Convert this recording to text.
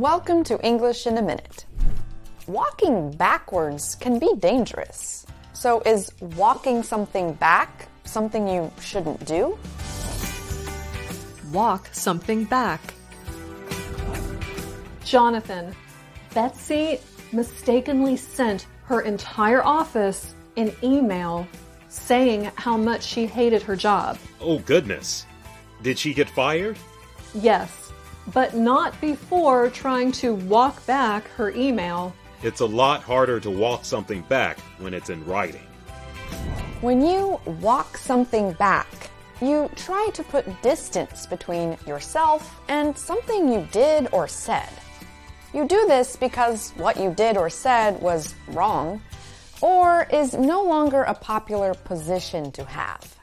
Welcome to English in a Minute. Walking backwards can be dangerous. So is walking something back something you shouldn't do? Walk something back. Jonathan, Betsy mistakenly sent her entire office an email saying how much she hated her job. Oh, goodness. Did she get fired? Yes, but not before trying to walk back her email. It's a lot harder to walk something back when it's in writing. When you walk something back, you try to put distance between yourself and something you did or said. You do this because what you did or said was wrong or is no longer a popular position to have.